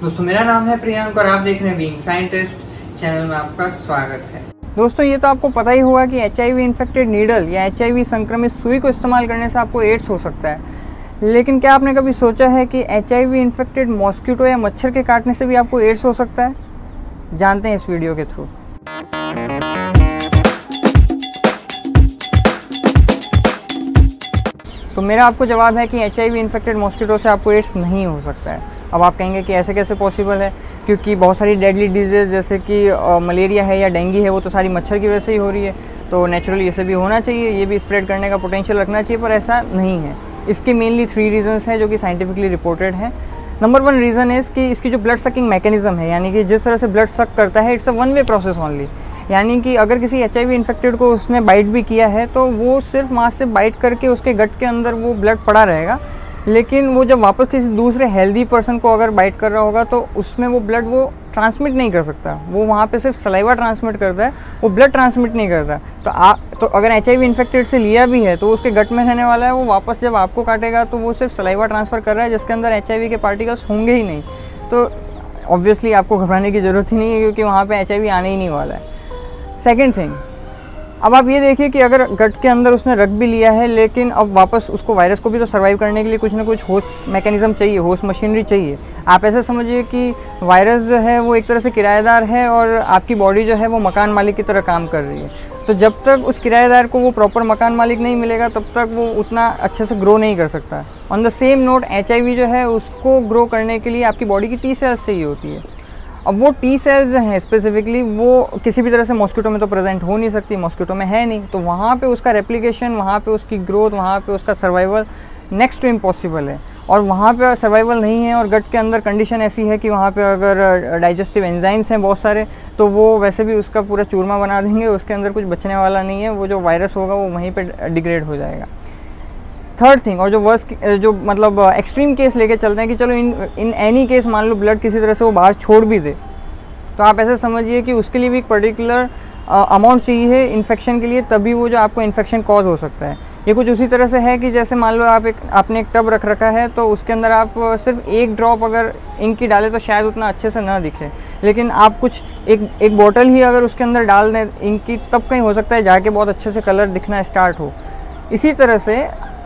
दोस्तों मेरा नाम है प्रियंक और आप देख रहे हैं बीइंग साइंटिस्ट चैनल में आपका स्वागत है। दोस्तों ये तो आपको पता ही होगा कि HIV इन्फेक्टेड नीडल या HIV संक्रमित सुई को इस्तेमाल करने से आपको एड्स हो सकता है, लेकिन क्या आपने कभी सोचा है कि HIV इन्फेक्टेड मॉस्किटो या मच्छर के काटने से भी आपको एड्स हो सकता है? जानते हैं इस वीडियो के थ्रू। तो मेरा आपको जवाब है कि HIV इन्फेक्टेड मॉस्किटो से आपको एड्स नहीं हो सकता है। अब आप कहेंगे कि ऐसे कैसे पॉसिबल है, क्योंकि बहुत सारी डेडली डिजीज़ जैसे कि मलेरिया है या डेंगू है वो तो सारी मच्छर की वजह से ही हो रही है, तो नेचुरली इसे भी होना चाहिए, ये भी स्प्रेड करने का पोटेंशियल रखना चाहिए, पर ऐसा नहीं है। इसके मेनली 3 रीजंस हैं जो कि साइंटिफिकली रिपोर्टेड हैं। नंबर 1 रीज़न इज़ कि इसकी जो ब्लड सकिंग मैकेनिज्म है, यानी कि जिस तरह से ब्लड सक करता है, it's a one way process only, यानी कि अगर किसी HIV इन्फेक्टेड को उसने बाइट भी किया है तो वो सिर्फ वहाँ से बाइट करके उसके गट के अंदर वो ब्लड पड़ा रहेगा, लेकिन वो जब वापस किसी दूसरे हेल्दी पर्सन को अगर बाइट कर रहा होगा तो उसमें वो ब्लड वो ट्रांसमिट नहीं कर सकता, वो वहाँ पे सिर्फ सलाइवा ट्रांसमिट करता है, वो ब्लड ट्रांसमिट नहीं करता। तो अगर HIV इन्फेक्टेड से लिया भी है तो उसके गट में रहने वाला है, वो वापस जब आपको काटेगा तो वो सिर्फ सलाइवा ट्रांसफ़र कर रहा है जिसके अंदर HIV के पार्टिकल्स होंगे ही नहीं, तो ऑब्वियसली आपको घबराने की ज़रूरत ही नहीं है क्योंकि वहाँ पर HIV आने ही नहीं वाला है। सेकेंड थिंग, अब आप ये देखिए कि अगर गट के अंदर उसने रख भी लिया है लेकिन अब वापस उसको वायरस को भी तो सर्वाइव करने के लिए कुछ ना कुछ होस्ट मैकेनिज्म चाहिए, होस्ट मशीनरी चाहिए। आप ऐसा समझिए कि वायरस जो है वो एक तरह से किराएदार है और आपकी बॉडी जो है वो मकान मालिक की तरह काम कर रही है, तो जब तक उस किराएदार को वो प्रॉपर मकान मालिक नहीं मिलेगा तब तक वो उतना अच्छे से ग्रो नहीं कर सकता। On the same note HIV जो है उसको ग्रो करने के लिए आपकी बॉडी की T सेल्स चाहिए होती है। अब वो T सेल्स हैं स्पेसिफिकली, वो किसी भी तरह से मॉस्किटो में तो प्रेजेंट हो नहीं सकती, मॉस्किटो में है नहीं, तो वहाँ पे उसका रेप्लिकेशन, वहाँ पे उसकी ग्रोथ, वहाँ पे उसका सर्वाइवल नेक्स्ट टू इम्पॉसिबल है। और वहाँ पे सर्वाइवल नहीं है और गट के अंदर कंडीशन ऐसी है कि वहाँ पे अगर डाइजेस्टिव एंजाइम्स हैं बहुत सारे तो वो वैसे भी उसका पूरा चूरमा बना देंगे, उसके अंदर कुछ बचने वाला नहीं है, वो जो वायरस होगा वो वहीं पर डिग्रेड हो जाएगा। थर्ड थिंग, और जो वर्स्ट जो मतलब एक्सट्रीम केस लेके चलते हैं कि चलो इन एनी केस मान लो ब्लड किसी तरह से वो बाहर छोड़ भी दे, तो आप ऐसा समझिए कि उसके लिए भी एक पर्टिकुलर अमाउंट चाहिए इन्फेक्शन के लिए, तभी वो जो आपको इन्फेक्शन कॉज हो सकता है। ये कुछ उसी तरह से है कि जैसे मान लो आपने एक टब रख रखा है तो उसके अंदर आप सिर्फ एक ड्रॉप अगर इंक की डालें तो शायद उतना अच्छे से ना दिखे, लेकिन आप कुछ एक बॉटल ही अगर उसके अंदर डाल दें इंक की तब कहीं हो सकता है जाके बहुत अच्छे से कलर दिखना स्टार्ट हो। इसी तरह से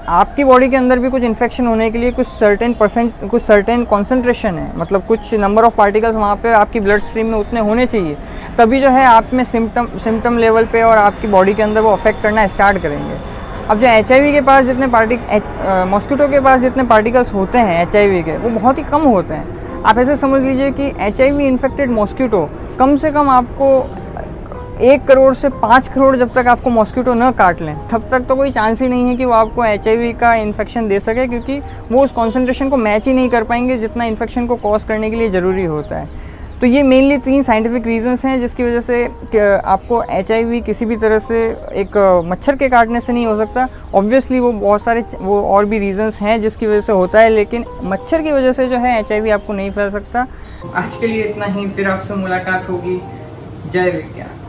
आपकी बॉडी के अंदर भी कुछ इन्फेक्शन होने के लिए कुछ सर्टेन कॉन्सेंट्रेशन है, मतलब कुछ नंबर ऑफ पार्टिकल्स वहाँ पे आपकी ब्लड स्ट्रीम में उतने होने चाहिए, तभी जो है आप में सिम्टम लेवल पे और आपकी बॉडी के अंदर वो अफेक्ट करना स्टार्ट करेंगे। अब जो HIV के पास जितने मॉस्किटो के पास जितने पार्टिकल्स होते हैं HIV के, वो बहुत ही कम होते हैं। आप ऐसे समझ लीजिए कि HIV इन्फेक्टेड मॉस्किटो कम से कम आपको 1 करोड़ से 5 करोड़ जब तक आपको मॉस्किटो न काट लें तब तक तो कोई चांस ही नहीं है कि वो आपको HIV का इन्फेक्शन दे सके, क्योंकि वो उस कॉन्सेंट्रेशन को मैच ही नहीं कर पाएंगे जितना इन्फेक्शन को कॉज करने के लिए ज़रूरी होता है। तो ये मेनली 3 साइंटिफिक रीजंस हैं जिसकी वजह से आपको HIV किसी भी तरह से एक मच्छर के काटने से नहीं हो सकता। ऑब्वियसली वो बहुत सारे वो और भी रीजंस हैं जिसकी वजह से होता है, लेकिन मच्छर की वजह से जो है HIV आपको नहीं फैल सकता। आज के लिए इतना ही, फिर आपसे मुलाकात होगी। जय विज्ञान।